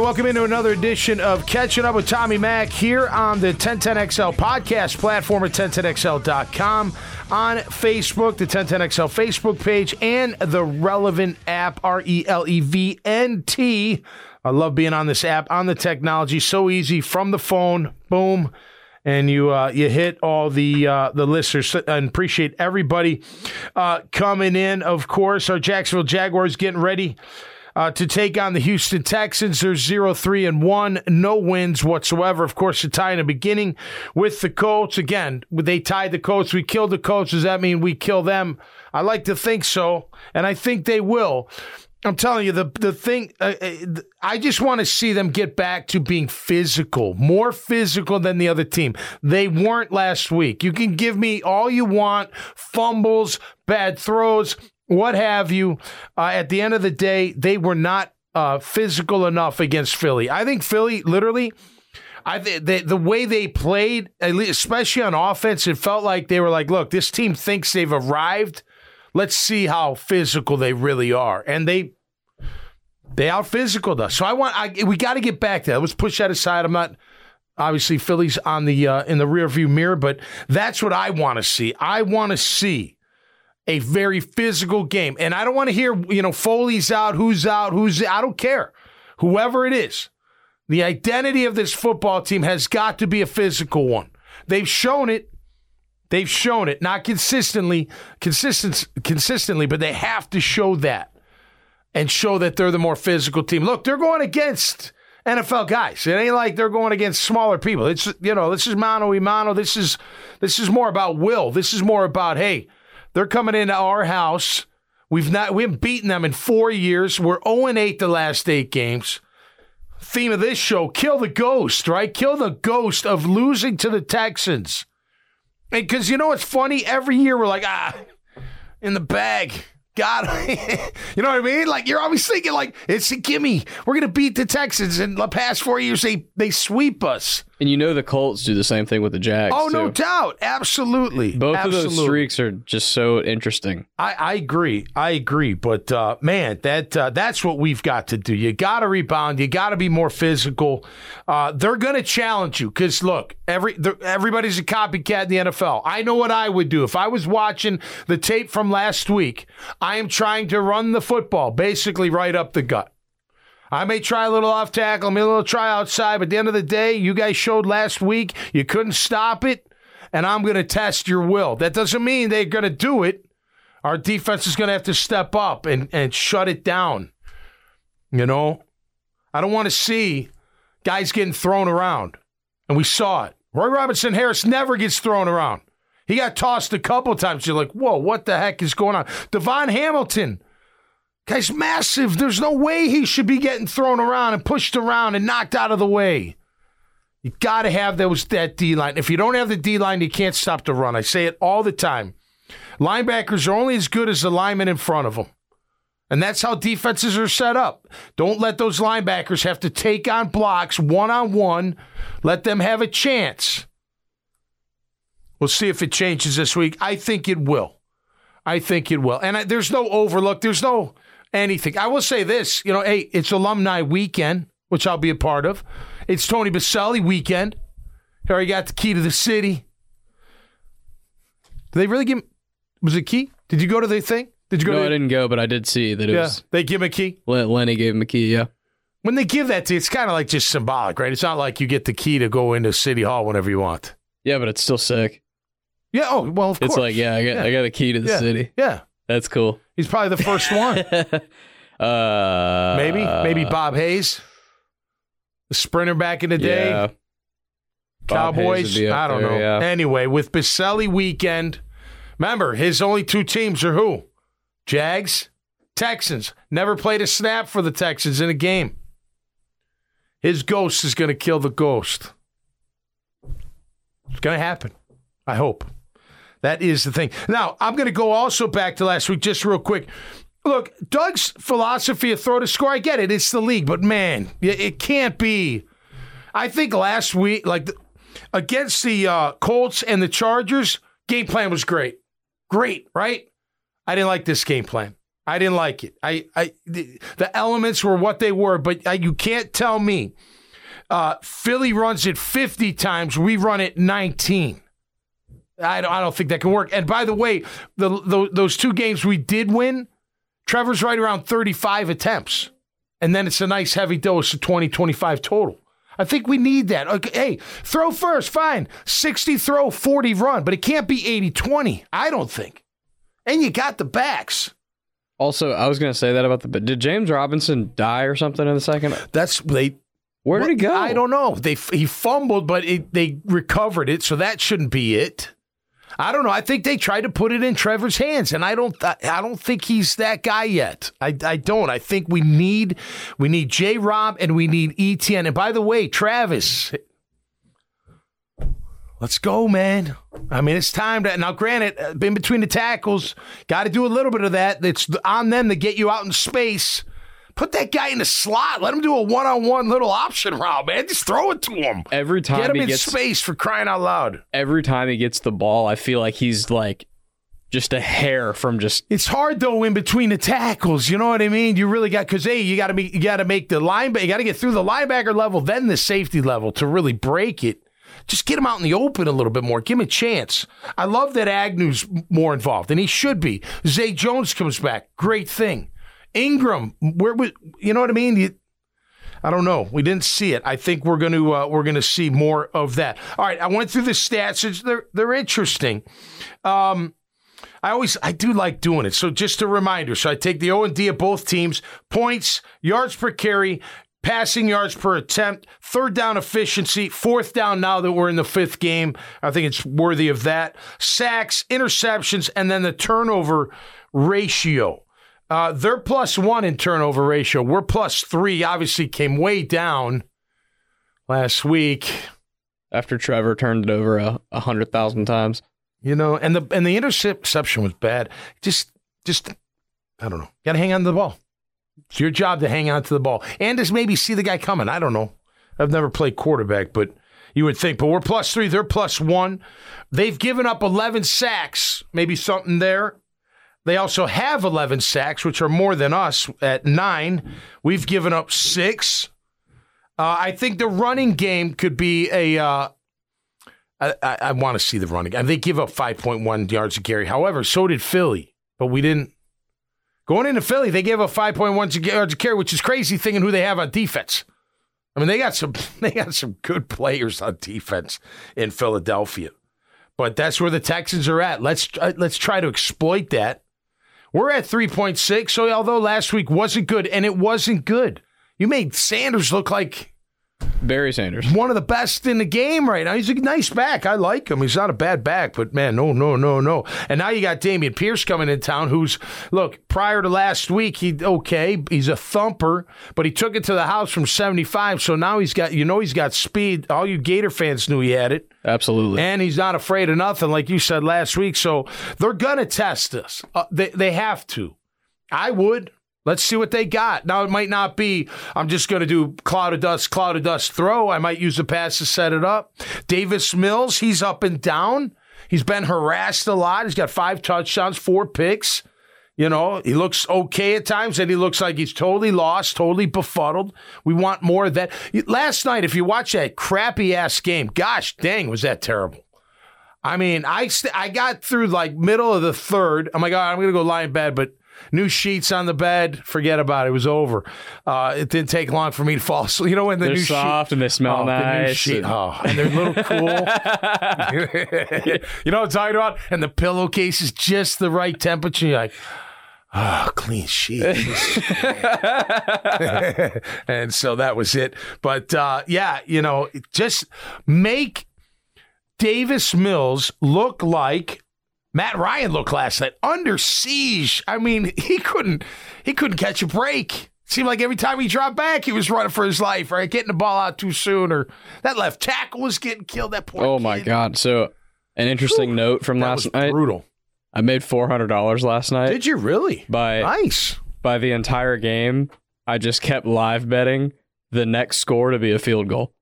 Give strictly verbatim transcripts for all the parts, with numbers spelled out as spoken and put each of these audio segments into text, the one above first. right, welcome into another edition of Catching Up with Tommy Mac here on the ten ten X L podcast platform at ten ten X L dot com, on Facebook, the ten ten X L Facebook page, and the Relevant app, R E L E V N T. I love being on this app, on the technology, so easy, from the phone, boom, and you uh, you hit all the uh, the listeners, and appreciate everybody uh, coming in. Of course, our Jacksonville Jaguars getting ready Uh, to take on the Houston Texans. They're zero three and one, no wins whatsoever. Of course, the tie in the beginning with the Colts. Again, they tied the Colts. We killed the Colts. Does that mean we kill them? I like to think so, and I think they will. I'm telling you, the, the thing, uh, I just want to see them get back to being physical, more physical than the other team. They weren't last week. You can give me all you want, fumbles, bad throws, what have you. Uh, at the end of the day, they were not uh, physical enough against Philly. I think Philly, literally, I th- they, the way they played, especially on offense, it felt like they were like, look, this team thinks they've arrived. Let's see how physical they really are. And they they out-physicaled us. So I want I, we got to get back to that. Let's push that aside. I'm not... Obviously, Philly's on the uh, in the rearview mirror, but that's what I want to see. I want to see a very physical game. And I don't want to hear, you know, Foley's out, who's out, who's I don't care. Whoever it is, the identity of this football team has got to be a physical one. They've shown it. They've shown it. Not consistently, consistent, consistently, but they have to show that and show that they're the more physical team. Look, they're going against N F L guys. It ain't like they're going against smaller people. It's, you know, this is mano a mano. This is, this is more about will. This is more about, hey, they're coming into our house. We've not we haven't beaten them in four years. We're oh and eight the last eight games. Theme of this show, kill the ghost, right? Kill the ghost of losing to the Texans. And because you know what's funny? Every year we're like, ah, in the bag. God, you know what I mean? Like, you're always thinking, like, it's a gimme. We're going to beat the Texans. And the past four years, they, they sweep us. And you know the Colts do the same thing with the Jags. Oh, too. No doubt. Absolutely. Both Absolutely. of those streaks are just so interesting. I, I agree. I agree. But, uh, man, that uh, that's what we've got to do. You got to rebound. You got to be more physical. Uh, they're going to challenge you because, look, every everybody's a copycat in the N F L. I know what I would do. If I was watching the tape from last week, I am trying to run the football basically right up the gut. I may try a little off tackle, I may a little try outside, but at the end of the day, you guys showed last week you couldn't stop it, and I'm going to test your will. That doesn't mean they're going to do it. Our defense is going to have to step up and, and shut it down. You know? I don't want to see guys getting thrown around, and we saw it. Roy Robinson Harris never gets thrown around. He got tossed a couple times. You're like, whoa, what the heck is going on? Devon Hamilton, guy's massive. There's no way he should be getting thrown around and pushed around and knocked out of the way. You got to have those, that D-line. If you don't have the D-line, you can't stop the run. I say it all the time. Linebackers are only as good as the linemen in front of them. And that's how defenses are set up. Don't let those linebackers have to take on blocks one-on-one. Let them have a chance. We'll see if it changes this week. I think it will. I think it will. And I, there's no overlook. There's no anything. I will say this. You know, hey, it's alumni weekend, which I'll be a part of. It's Tony Boselli weekend. He already got the key to the city. Did they really give him – was it key? Did you go to the thing? Did you go? No, to the, I didn't go, but I did see that it yeah, was – they give him a key? Lenny gave him a key, yeah. When they give that to you, it's kind of like just symbolic, right? It's not like you get the key to go into City Hall whenever you want. Yeah, but it's still sick. Yeah, oh, well, of course. It's like, yeah, I got yeah. I got a key to the yeah. city. Yeah. That's cool. He's probably the first one. uh, maybe. Maybe Bob Hayes. The sprinter back in the day. Yeah. Cowboys. I don't there, know. Yeah. Anyway, with Boselli weekend, remember, his only two teams are who? Jags, Texans. Never played a snap for the Texans in a game. His ghost is going to kill the ghost. It's going to happen. I hope. That is the thing. Now, I'm going to go also back to last week, just real quick. Look, Doug's philosophy of throw to score, I get it. It's the league. But, man, it can't be. I think last week, like, against the uh, Colts and the Chargers, game plan was great. Great, right? I didn't like this game plan. I didn't like it. I, I, the, the elements were what they were, but I, you can't tell me uh, Philly runs it fifty times. We run it nineteen. I don't, I don't think that can work. And by the way, the, the those two games we did win, Trevor's right around thirty-five attempts. And then it's a nice heavy dose of twenty, twenty-five total. I think we need that. Okay, hey, throw first, fine. sixty throw, forty run, but it can't be eighty twenty, I don't think. And you got the backs. Also, I was going to say that about the, but did James Robinson die or something in the second? That's, they, where did what, he go? I don't know. They He fumbled, but it, they recovered it, so that shouldn't be it. I don't know. I think they tried to put it in Trevor's hands, and I don't. I don't think he's that guy yet. I, I don't. I think we need we need J. Rob and we need Etienne. And by the way, Travis, let's go, man. I mean, it's time to now. Granted, in between the tackles, got to do a little bit of that. It's on them to get you out in space. Put that guy in the slot. Let him do a one-on-one little option route, man. Just throw it to him. Every time Get him he in gets, space, for crying out loud. Every time he gets the ball, I feel like he's like just a hair from just. It's hard, though, in between the tackles. You know what I mean? You really got, because, hey, you got to be, you got to make the linebacker. You got to get through the linebacker level, then the safety level to really break it. Just get him out in the open a little bit more. Give him a chance. I love that Agnew's more involved, and he should be. Zay Jones comes back. Great thing. Ingram, where was, you know what I mean? You, I don't know. We didn't see it. I think we're going to uh, we're going to see more of that. All right, I went through the stats. It's, they're they're interesting. Um, I always I do like doing it. So just a reminder. So I take the O and D of both teams: points, yards per carry, passing yards per attempt, third down efficiency, fourth down now that we're in the fifth game. I think it's worthy of that. Sacks, interceptions, and then the turnover ratio. Uh, they're plus one in turnover ratio. We're plus three. Obviously came way down last week. After Trevor turned it over a, a hundred thousand times. You know, and the and the interception was bad. Just, just I don't know. Got to hang on to the ball. It's your job to hang on to the ball. And just maybe see the guy coming. I don't know. I've never played quarterback, but you would think. But we're plus three. They're plus one. They've given up eleven sacks. Maybe something there. They also have eleven sacks, which are more than us at nine. We've given up six. Uh, I think the running game could be a uh, – I, I, I want to see the running game. They give up five point one yards a carry. However, so did Philly, but we didn't – going into Philly, they gave up five point one yards a carry, which is crazy thinking who they have on defense. I mean, they got some they got some good players on defense in Philadelphia. But that's where the Texans are at. Let's uh, let's try to exploit that. We're at three point six, so although last week wasn't good, and it wasn't good, you made Sanders look like Barry Sanders, one of the best in the game right now. He's a nice back. I like him. He's not a bad back, but, man, no, no, no, no. And now you got Damian Pierce coming in town who's, look, prior to last week, he okay, he's a thumper, but he took it to the house from seventy-five, so now he's got, you know, he's got speed. All you Gator fans knew he had it. Absolutely. And he's not afraid of nothing, like you said last week, so they're going to test us. Uh, they, they have to. I would. Let's see what they got. Now, it might not be, I'm just going to do cloud of dust, cloud of dust throw. I might use the pass to set it up. Davis Mills, he's up and down. He's been harassed a lot. He's got five touchdowns, four picks. You know, he looks okay at times, and he looks like he's totally lost, totally befuddled. We want more of that. Last night, if you watch that crappy-ass game, gosh dang, was that terrible. I mean, I, st- I got through, like, middle of the third. I'm like, all right, I'm going to go lie in bed, but new sheets on the bed. Forget about it. It was over. Uh, it didn't take long for me to fall asleep. You know when the they're new soft sheet, and they smell oh, nice. The new sheet, oh, and they're a little cool. You know what I'm talking about? And the pillowcase is just the right temperature. You're like, oh, clean sheet. And so that was it. But uh, yeah, you know, just make Davis Mills look like Matt Ryan looked last night under siege. I mean, he couldn't he couldn't catch a break. It seemed like every time he dropped back, he was running for his life, right? Getting the ball out too soon, or that left tackle was getting killed. That point. Oh my kid. God! So, an interesting Ooh, note from last was night. Brutal. I made four hundred dollars last night. Did you really? By nice. By the entire game, I just kept live betting the next score to be a field goal.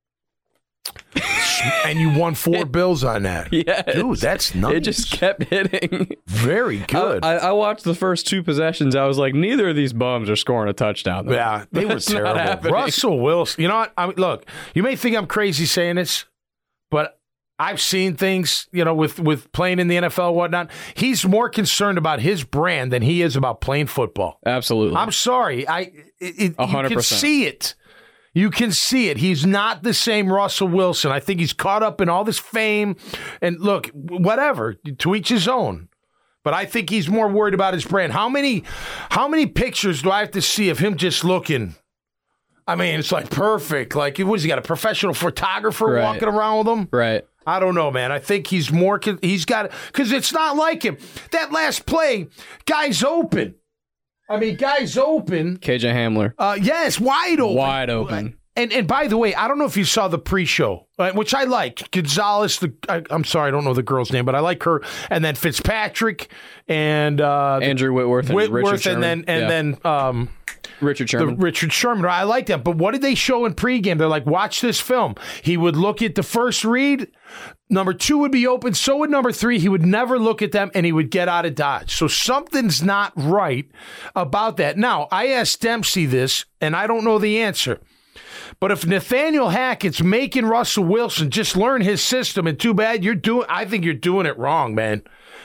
and you won four bills on that. Yeah, dude, that's nuts. It just kept hitting. Very good. I, I, I watched the first two possessions. I was like, neither of these bums are scoring a touchdown. Though. Yeah, they that's were terrible. Russell Wilson. You know what? I mean, look, you may think I'm crazy saying this, but I've seen things, you know, with, with playing in the N F L and whatnot. He's more concerned about his brand than he is about playing football. Absolutely. I'm sorry. I it, one hundred percent. You can see it. You can see it. He's not the same Russell Wilson. I think he's caught up in all this fame. And look, whatever, to each his own. But I think he's more worried about his brand. How many, how many pictures do I have to see of him just looking? I mean, it's like perfect. Like, what has he got, a professional photographer right. walking around with him? Right. I don't know, man. I think he's more – he's got – because it's not like him. That last play, guy's open. I mean, guy's open. K J Hamler. Uh, yes, wide open. Wide open. And and by the way, I don't know if you saw the pre-show, which I like. Gonzalez – I, I'm sorry, I don't know the girl's name, but I like her. And then Fitzpatrick and uh, – Andrew Whitworth and Whitworth Richard Sherman. And then, and yeah. then um, – Richard Sherman. The Richard Sherman. I like that. But what did they show in pregame? They're like, watch this film. He would look at the first read. Number two would be open. So would number three. He would never look at them, and he would get out of Dodge. So something's not right about that. Now, I asked Dempsey this, and I don't know the answer. But if Nathaniel Hackett's making Russell Wilson just learn his system, and too bad you're doing, I think you're doing it wrong, man.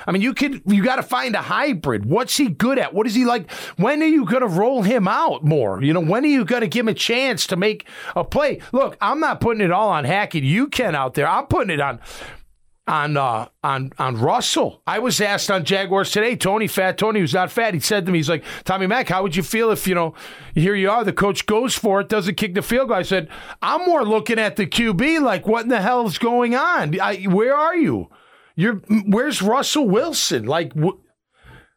I mean, you could you got to find a hybrid. What's he good at? What is he like? When are you going to roll him out more? You know, when are you going to give him a chance to make a play? Look, I'm not putting it all on Hackett. You can out there. I'm putting it on on uh, on on Russell. I was asked on Jaguars today, Tony Fat Tony, who's not fat. He said to me, he's like, Tommy Mac, how would you feel if, you know, here you are, the coach goes for it, doesn't kick the field goal? I said, I'm more looking at the Q B like, what in the hell is going on? I, where are you? You're where's Russell Wilson? Like, wh-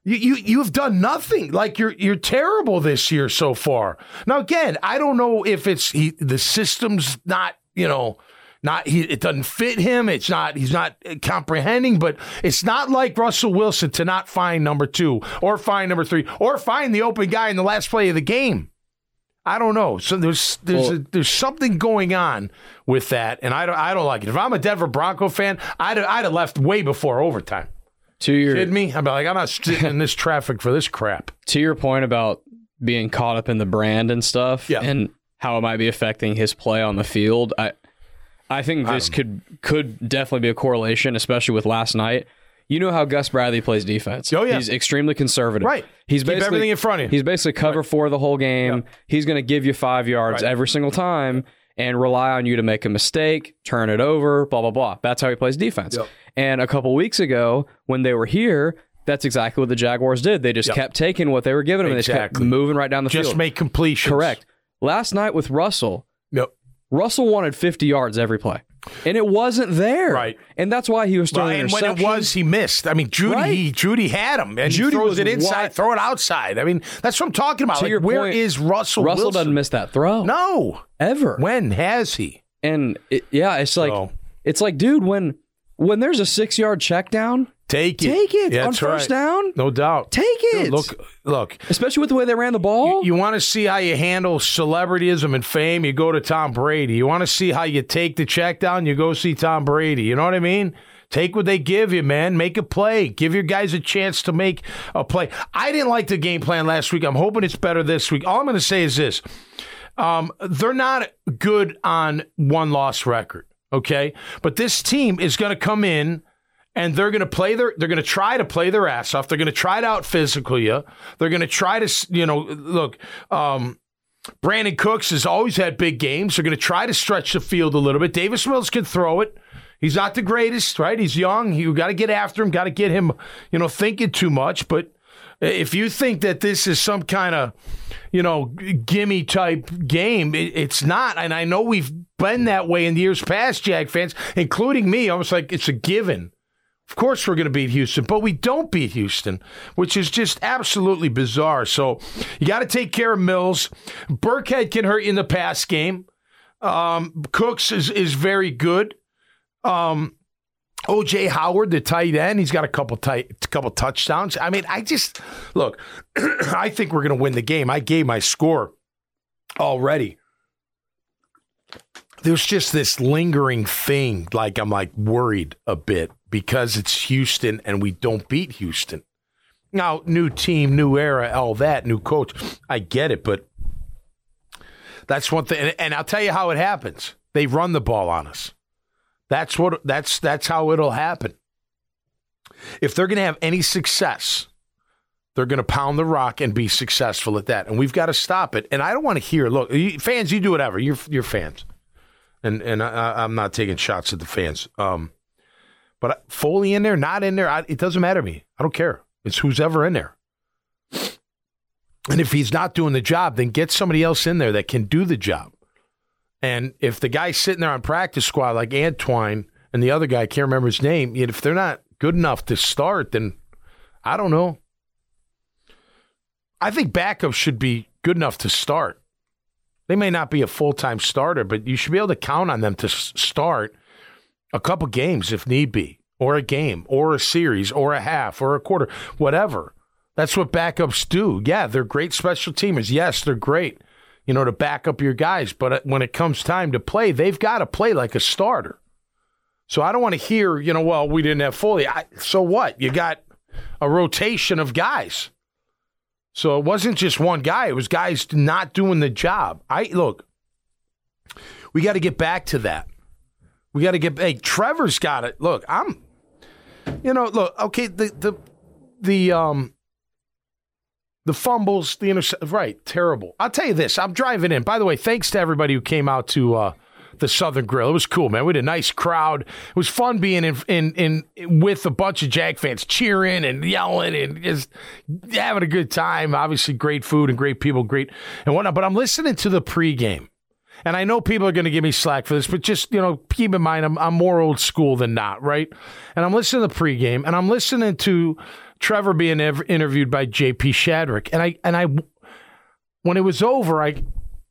you you you've done nothing. Like, you're you're terrible this year so far. Now again, I don't know if it's he, the system's not you know not he, it doesn't fit him. It's not he's not comprehending. But it's not like Russell Wilson to not find number two or find number three or find the open guy in the last play of the game. I don't know. So there's there's well, a, there's something going on with that, and I don't I don't like it. If I'm a Denver Bronco fan, I'd I'd have left way before overtime. To your kidding me? I'm like, I'm not sitting in this traffic for this crap. To your point about being caught up in the brand and stuff, yeah. and how it might be affecting his play on the field, I I think this I could could definitely be a correlation, especially with last night. You know how Gus Bradley plays defense. Oh, yeah. He's extremely conservative. Right. He's Keep basically, everything in front of you. He's basically cover right. four the whole game. Yep. He's going to give you five yards right. every single time and rely on you to make a mistake, turn it over, blah, blah, blah. That's how he plays defense. Yep. And a couple weeks ago, when they were here, that's exactly what the Jaguars did. They just yep. kept taking what they were giving them exactly. and they just kept moving right down the just field. Just make completions. Correct. Last night with Russell, yep. Russell wanted fifty yards every play. And it wasn't there. Right. And that's why he was throwing right. And when it was, he missed. I mean, Judy right. he, Judy had him. And Judy he throws it inside, what? Throw it outside. I mean, that's what I'm talking about. To like, your where point, is Russell Russell Wilson? Doesn't miss that throw. No. Ever. When has he? And, it, yeah, it's like, so. it's like, dude, when when there's a six-yard check down, take it. Take it. Yeah, on first right. down. No doubt. Take it. Dude, look, look. Especially with the way they ran the ball. You, you want to see how you handle celebrityism and fame, you go to Tom Brady. You want to see how you take the check down, you go see Tom Brady. You know what I mean? Take what they give you, man. Make a play. Give your guys a chance to make a play. I didn't like the game plan last week. I'm hoping it's better this week. All I'm going to say is this. Um, they're not good on one-loss record, okay? But this team is going to come in and they're going to play their, they're going to try to play their ass off. They're going to try to out physical you. They're going to try to, you know, look, um, Brandon Cooks has always had big games. They're going to try to stretch the field a little bit. Davis Mills can throw it. He's not the greatest, right? He's young. You got to get after him, got to get him, you know, thinking too much. But if you think that this is some kind of, you know, gimme type game, it, it's not. And I know we've been that way in years past, Jag fans, including me. I was like, it's a given. Of course we're going to beat Houston, but we don't beat Houston, which is just absolutely bizarre. So you got to take care of Mills. Burkhead can hurt you in the pass game. Um, Cooks is is very good. Um, O J Howard, the tight end, he's got a couple tight, couple touchdowns. I mean, I just look. I think we're going to win the game. I gave my score already. there's just this lingering thing. Like, I'm like worried a bit because it's Houston and we don't beat Houston. Now, new team, new era, all that, new coach. I get it, but that's one thing. And, and I'll tell you how it happens. They run the ball on us. That's what. That's that's how it'll happen. If they're going to have any success, they're going to pound the rock and be successful at that. And we've got to stop it. And I don't want to hear, look, you, fans, you do whatever. You're you're fans. And and I, I'm not taking shots at the fans. Um, but Foley in there, not in there, I, it doesn't matter to me. I don't care. It's who's ever in there. And if he's not doing the job, then get somebody else in there that can do the job. And if the guy's sitting there on practice squad like Antwine and the other guy, I can't remember his name, if they're not good enough to start, then I don't know. I think backups should be good enough to start. They may not be a full-time starter, but you should be able to count on them to start a couple games if need be, or a game, or a series, or a half, or a quarter, whatever. That's what backups do. Yeah, they're great special teamers. Yes, they're great, you know, to back up your guys. But when it comes time to play, they've got to play like a starter. So I don't want to hear, you know, well, we didn't have Foley. I, so what? You got a rotation of guys. So it wasn't just one guy. It was guys not doing the job. I look, we got to get back to that. We got to get – hey, Trevor's got it. Look, I'm – you know, look, okay, the the the um the fumbles, the interceptions, right, terrible. I'll tell you this. I'm driving in. By the way, thanks to everybody who came out to uh, – the Southern Grill. It was cool, man. We had a nice crowd. It was fun being in in, in with a bunch of Jag fans cheering and yelling and just having a good time. Obviously, great food and great people, great and whatnot. But I'm listening to the pregame. And I know people are going to give me slack for this, but just, you know, keep in mind, I'm, I'm more old school than not, right? And I'm listening to the pregame, and I'm listening to Trevor being interviewed by J P Shadrick. And I, and I, when it was over, I,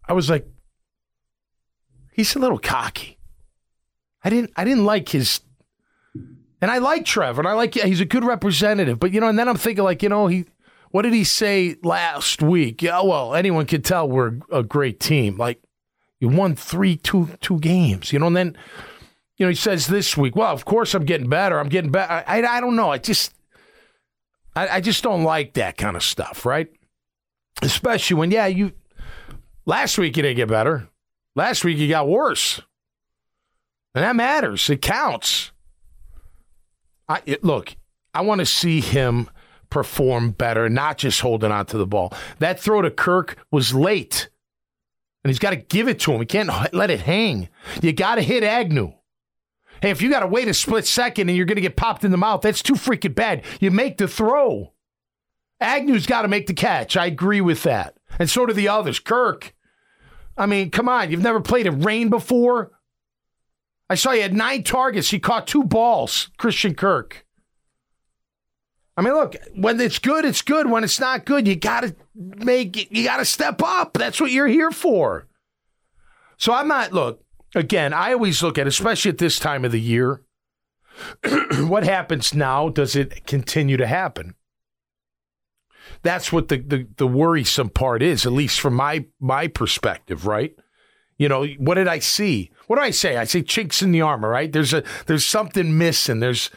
I was like, he's a little cocky. I didn't I didn't like his, and I like Trevor, and I like, yeah, he's a good representative, but, you know, and then I'm thinking, like, you know, he, what did he say last week? Yeah, well, anyone could tell we're a great team. Like, you won three, two, two games, you know, and then, you know, he says this week, well, of course I'm getting better, I'm getting better. I, I don't know, I just, I, I just don't like that kind of stuff, right? Especially when, yeah, you, last week you didn't get better. Last week, you got worse. And that matters. It counts. I it, Look, I want to see him perform better, not just holding on to the ball. That throw to Kirk was late. And he's got to give it to him. He can't let it hang. You got to hit Agnew. Hey, if you got to wait a split second and you're going to get popped in the mouth, that's too freaking bad. You make the throw. Agnew's got to make the catch. I agree with that. And so do the others. Kirk. I mean, come on. You've never played in rain before? I saw you had nine targets. He caught two balls, Christian Kirk. I mean, look, when it's good, it's good. When it's not good, you got to make it. You got to step up. That's what you're here for. So I'm not, look, again, I always look at, especially at this time of the year, what happens now, does it continue to happen? That's what the, the, the worrisome part is, at least from my my perspective, right? You know, what did I see? What do I say? I say chinks in the armor, right? There's a there's something missing. There's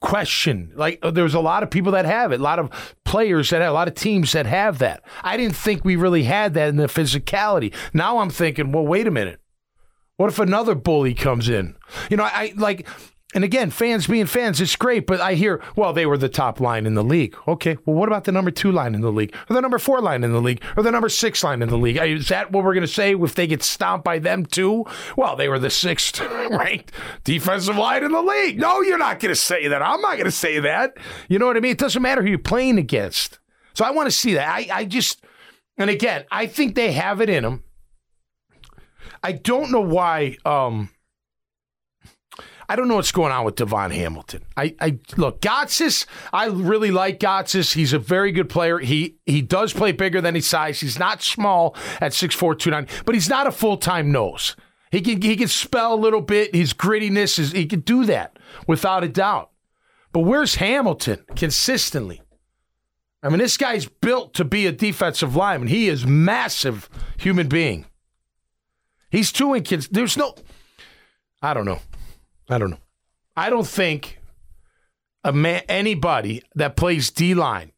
question. Like, there's a lot of people that have it, a lot of players that have, a lot of teams that have that. I didn't think we really had that in the physicality. Now I'm thinking, well, wait a minute. What if another bully comes in? You know, I, I like... And again, fans being fans, it's great, but I hear, well, they were the top line in the league. Okay, well, what about the number two line in the league? Or the number four line in the league? Or the number six line in the league? Is that what we're going to say if they get stomped by them too? Well, they were the sixth ranked defensive line in the league. No, you're not going to say that. I'm not going to say that. You know what I mean? It doesn't matter who you're playing against. So I want to see that. I, I just, and again, I think they have it in them. I don't know why... Um, I don't know what's going on with Devon Hamilton. I, I look, Gotsis, I really like Gotsis. He's a very good player. He he does play bigger than his size. He's not small at six four, two ninety, but he's not a full-time nose. He can he can spell a little bit. His grittiness, is he can do that without a doubt. But where's Hamilton consistently? I mean, this guy's built to be a defensive lineman. He is a massive human being. He's too inconsistent. There's no – I don't know. I don't know. I don't think a man, anybody that plays D-line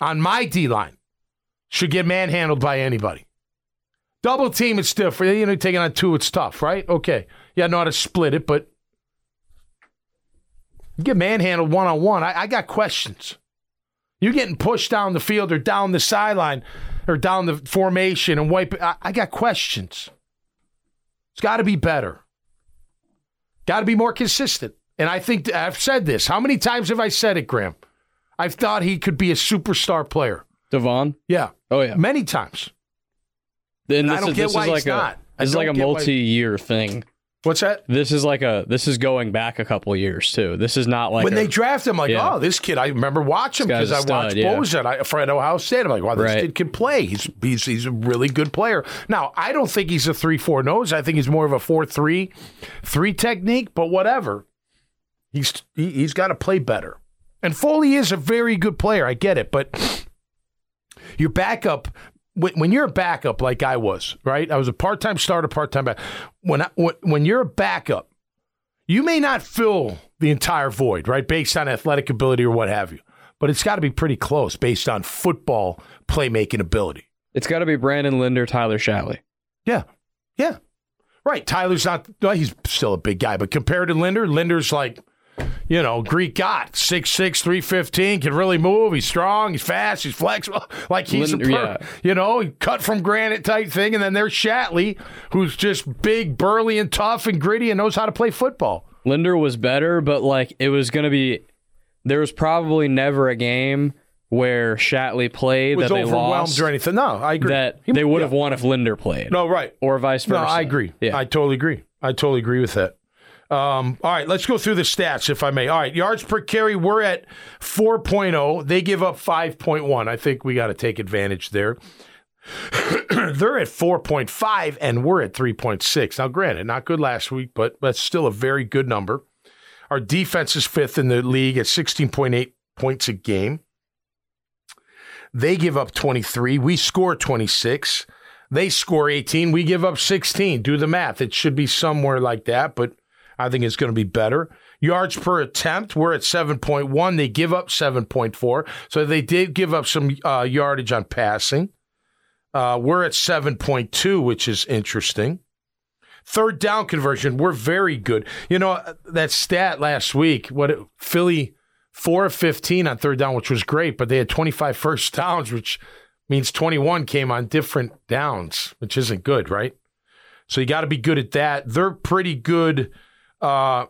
on my D-line should get manhandled by anybody. Double team, it's different. You know, taking on two, it's tough, right? Okay. Yeah, I know how to split it, but you get manhandled one-on-one. I, I got questions. You're getting pushed down the field or down the sideline or down the formation and wipe. I, I got questions. It's got to be better. Got to be more consistent. And I think I've said this. How many times have I said it, Graham? I've thought he could be a superstar player. Devon? Yeah. Oh, yeah. Many times. Then this I don't is, get this why is like he's a, not. This is like a multi-year why... thing. What's that? This is like a this is going back a couple years too. This is not like when a, they draft him, like yeah. oh, this kid. I remember watching him because I watched yeah. Bosa. I at Ohio State. I'm like, wow, this right. kid can play. He's, he's he's a really good player. Now, I don't think he's a three four nose. I think he's more of a four three, three technique. But whatever, he's he, he's got to play better. And Foley is a very good player. I get it, but your backup. When you're a backup like I was, right? I was a part-time starter, part-time back. When, I, when you're a backup, you may not fill the entire void, right, based on athletic ability or what have you. But it's got to be pretty close based on football playmaking ability. It's got to be Brandon Linder, Tyler Shatley. Yeah. Yeah. Right. Tyler's not well, – he's still a big guy. But compared to Linder, Linder's like, you know, Greek god, six six, three fifteen, can really move. He's strong, he's fast, he's flexible. Like he's Linder, a per- yeah. you know, cut from granite type thing. And then there's Shatley, who's just big, burly, and tough and gritty and knows how to play football. Linder was better, but like it was going to be, there was probably never a game where Shatley played that they lost. Was overwhelmed or anything. No, I agree. That he, they would yeah. have won if Linder played. No, right. Or vice versa. No, I agree. Yeah. I totally agree. I totally agree with that. Um, all right, let's go through the stats, if I may. All right, yards per carry, we're at four point oh. They give up five point one. I think we got to take advantage there. They're at four point five, and we're at three point six. Now, granted, not good last week, but that's still a very good number. Our defense is fifth in the league at sixteen point eight points a game. They give up twenty-three. We score twenty-six. They score eighteen. We give up sixteen. Do the math. It should be somewhere like that, but I think it's going to be better. Yards per attempt, we're at seven point one. They give up seven point four. So they did give up some uh, yardage on passing. Uh, we're at seven point two, which is interesting. Third down conversion, we're very good. You know, that stat last week, what Philly four of fifteen on third down, which was great, but they had twenty-five first downs, which means twenty-one came on different downs, which isn't good, right? So you got to be good at that. They're pretty good. Uh,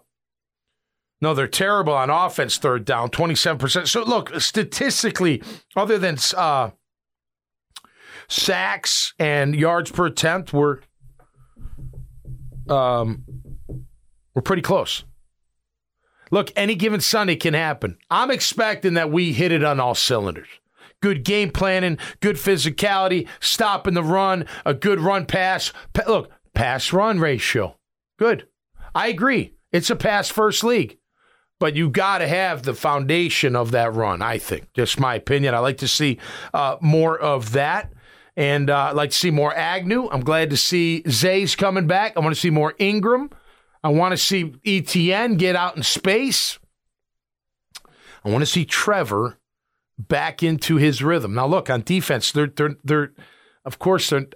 no, they're terrible on offense, third down, twenty-seven percent. So, look, statistically, other than uh, sacks and yards per attempt, we're, um, we're pretty close. Look, any given Sunday can happen. I'm expecting that we hit it on all cylinders. Good game planning, good physicality, stopping the run, a good run pass. Pa- look, pass-run ratio, good. I agree. It's a pass-first league. But you got to have the foundation of that run, I think. Just my opinion. I like to see uh, more of that. And uh, I'd like to see more Agnew. I'm glad to see Zay's coming back. I want to see more Ingram. I want to see Etienne get out in space. I want to see Trevor back into his rhythm. Now, look, on defense, they're, they're, they're of course, they're,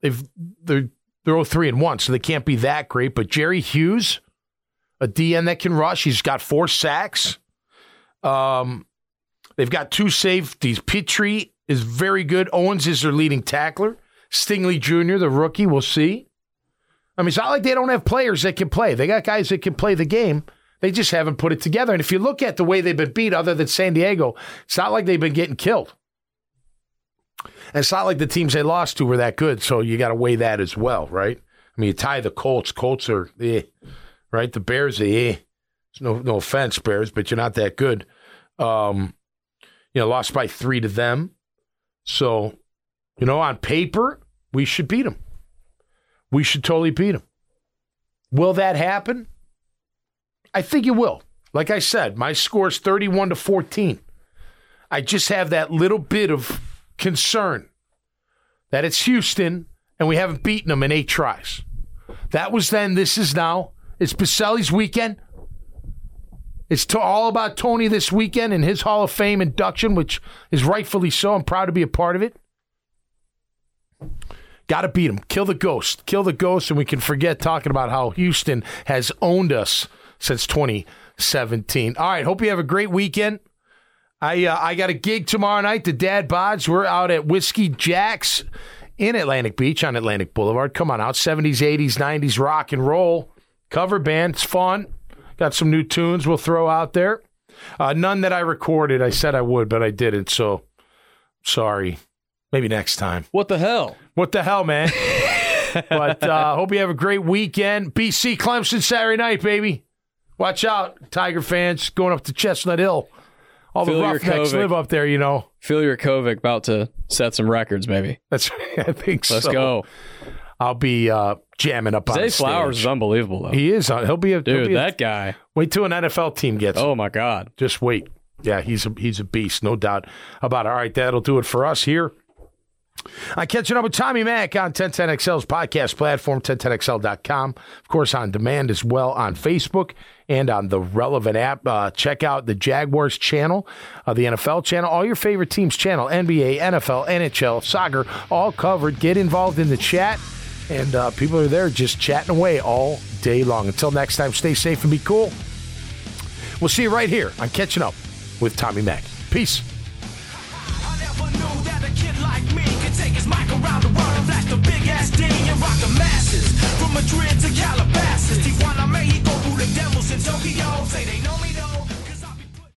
if they're, They're oh three and one, so they can't be that great. But Jerry Hughes, a D N that can rush. He's got four sacks. Um, they've got two safeties. Petrie is very good. Owens is their leading tackler. Stingley Junior, the rookie, we'll see. I mean, it's not like they don't have players that can play. They got guys that can play the game. They just haven't put it together. And if you look at the way they've been beat, other than San Diego, it's not like they've been getting killed. And it's not like the teams they lost to were that good, so you got to weigh that as well, right? I mean, you tie the Colts. Colts are, eh, right? The Bears, eh. No, no offense, Bears, but you're not that good. Um, you know, lost by three to them. So, you know, on paper, we should beat them. We should totally beat them. Will that happen? I think it will. Like I said, my score is thirty-one to fourteen. I just have that little bit of concern that it's Houston and we haven't beaten them in eight tries. That was then. This is now. It's Boselli's weekend. It's to all about Tony this weekend and his Hall of Fame induction, which is rightfully so. I'm proud to be a part of it. Got to beat him. Kill the ghost. Kill the ghost, and we can forget talking about how Houston has owned us since twenty seventeen. All right, hope you have a great weekend. I uh, I got a gig tomorrow night, the Dad Bods. We're out at Whiskey Jack's in Atlantic Beach on Atlantic Boulevard. Come on out. seventies, eighties, nineties, rock and roll. Cover band. It's fun. Got some new tunes we'll throw out there. Uh, none that I recorded. I said I would, but I didn't, so sorry. Maybe next time. What the hell? What the hell, man? But uh, hope you have a great weekend. B C Clemson Saturday night, baby. Watch out, Tiger fans, going up to Chestnut Hill. All Feel the Roughnecks live up there, you know. Feel your Kovic about to set some records, maybe. That's right. I think Let's so. Let's go. I'll be uh, jamming up Zay on stage. Zay Flowers is unbelievable, though. He is. He'll be a dude. Be that a, guy. Wait till an N F L team gets. Oh my God! Him. Just wait. Yeah, he's a, he's a beast, no doubt about it. All right, that'll do it for us here. I'm catching up with Tommy Mack on ten ten X L's podcast platform, ten ten X L dot com. Of course, on demand as well on Facebook and on the Relevant app. Uh, check out the Jaguars channel, uh, the N F L channel, all your favorite teams' channel, N B A, N F L, N H L, soccer, all covered. Get involved in the chat. And uh, people are there just chatting away all day long. Until next time, stay safe and be cool. We'll see you right here on Catching Up with Tommy Mack. Peace. I never knew that a kid like me could take his mic around the world and flash the big-ass D and rock the masses. From Madrid to Calabasas, Tijuana, Mexico, through the devils in Tokyo, say they know me.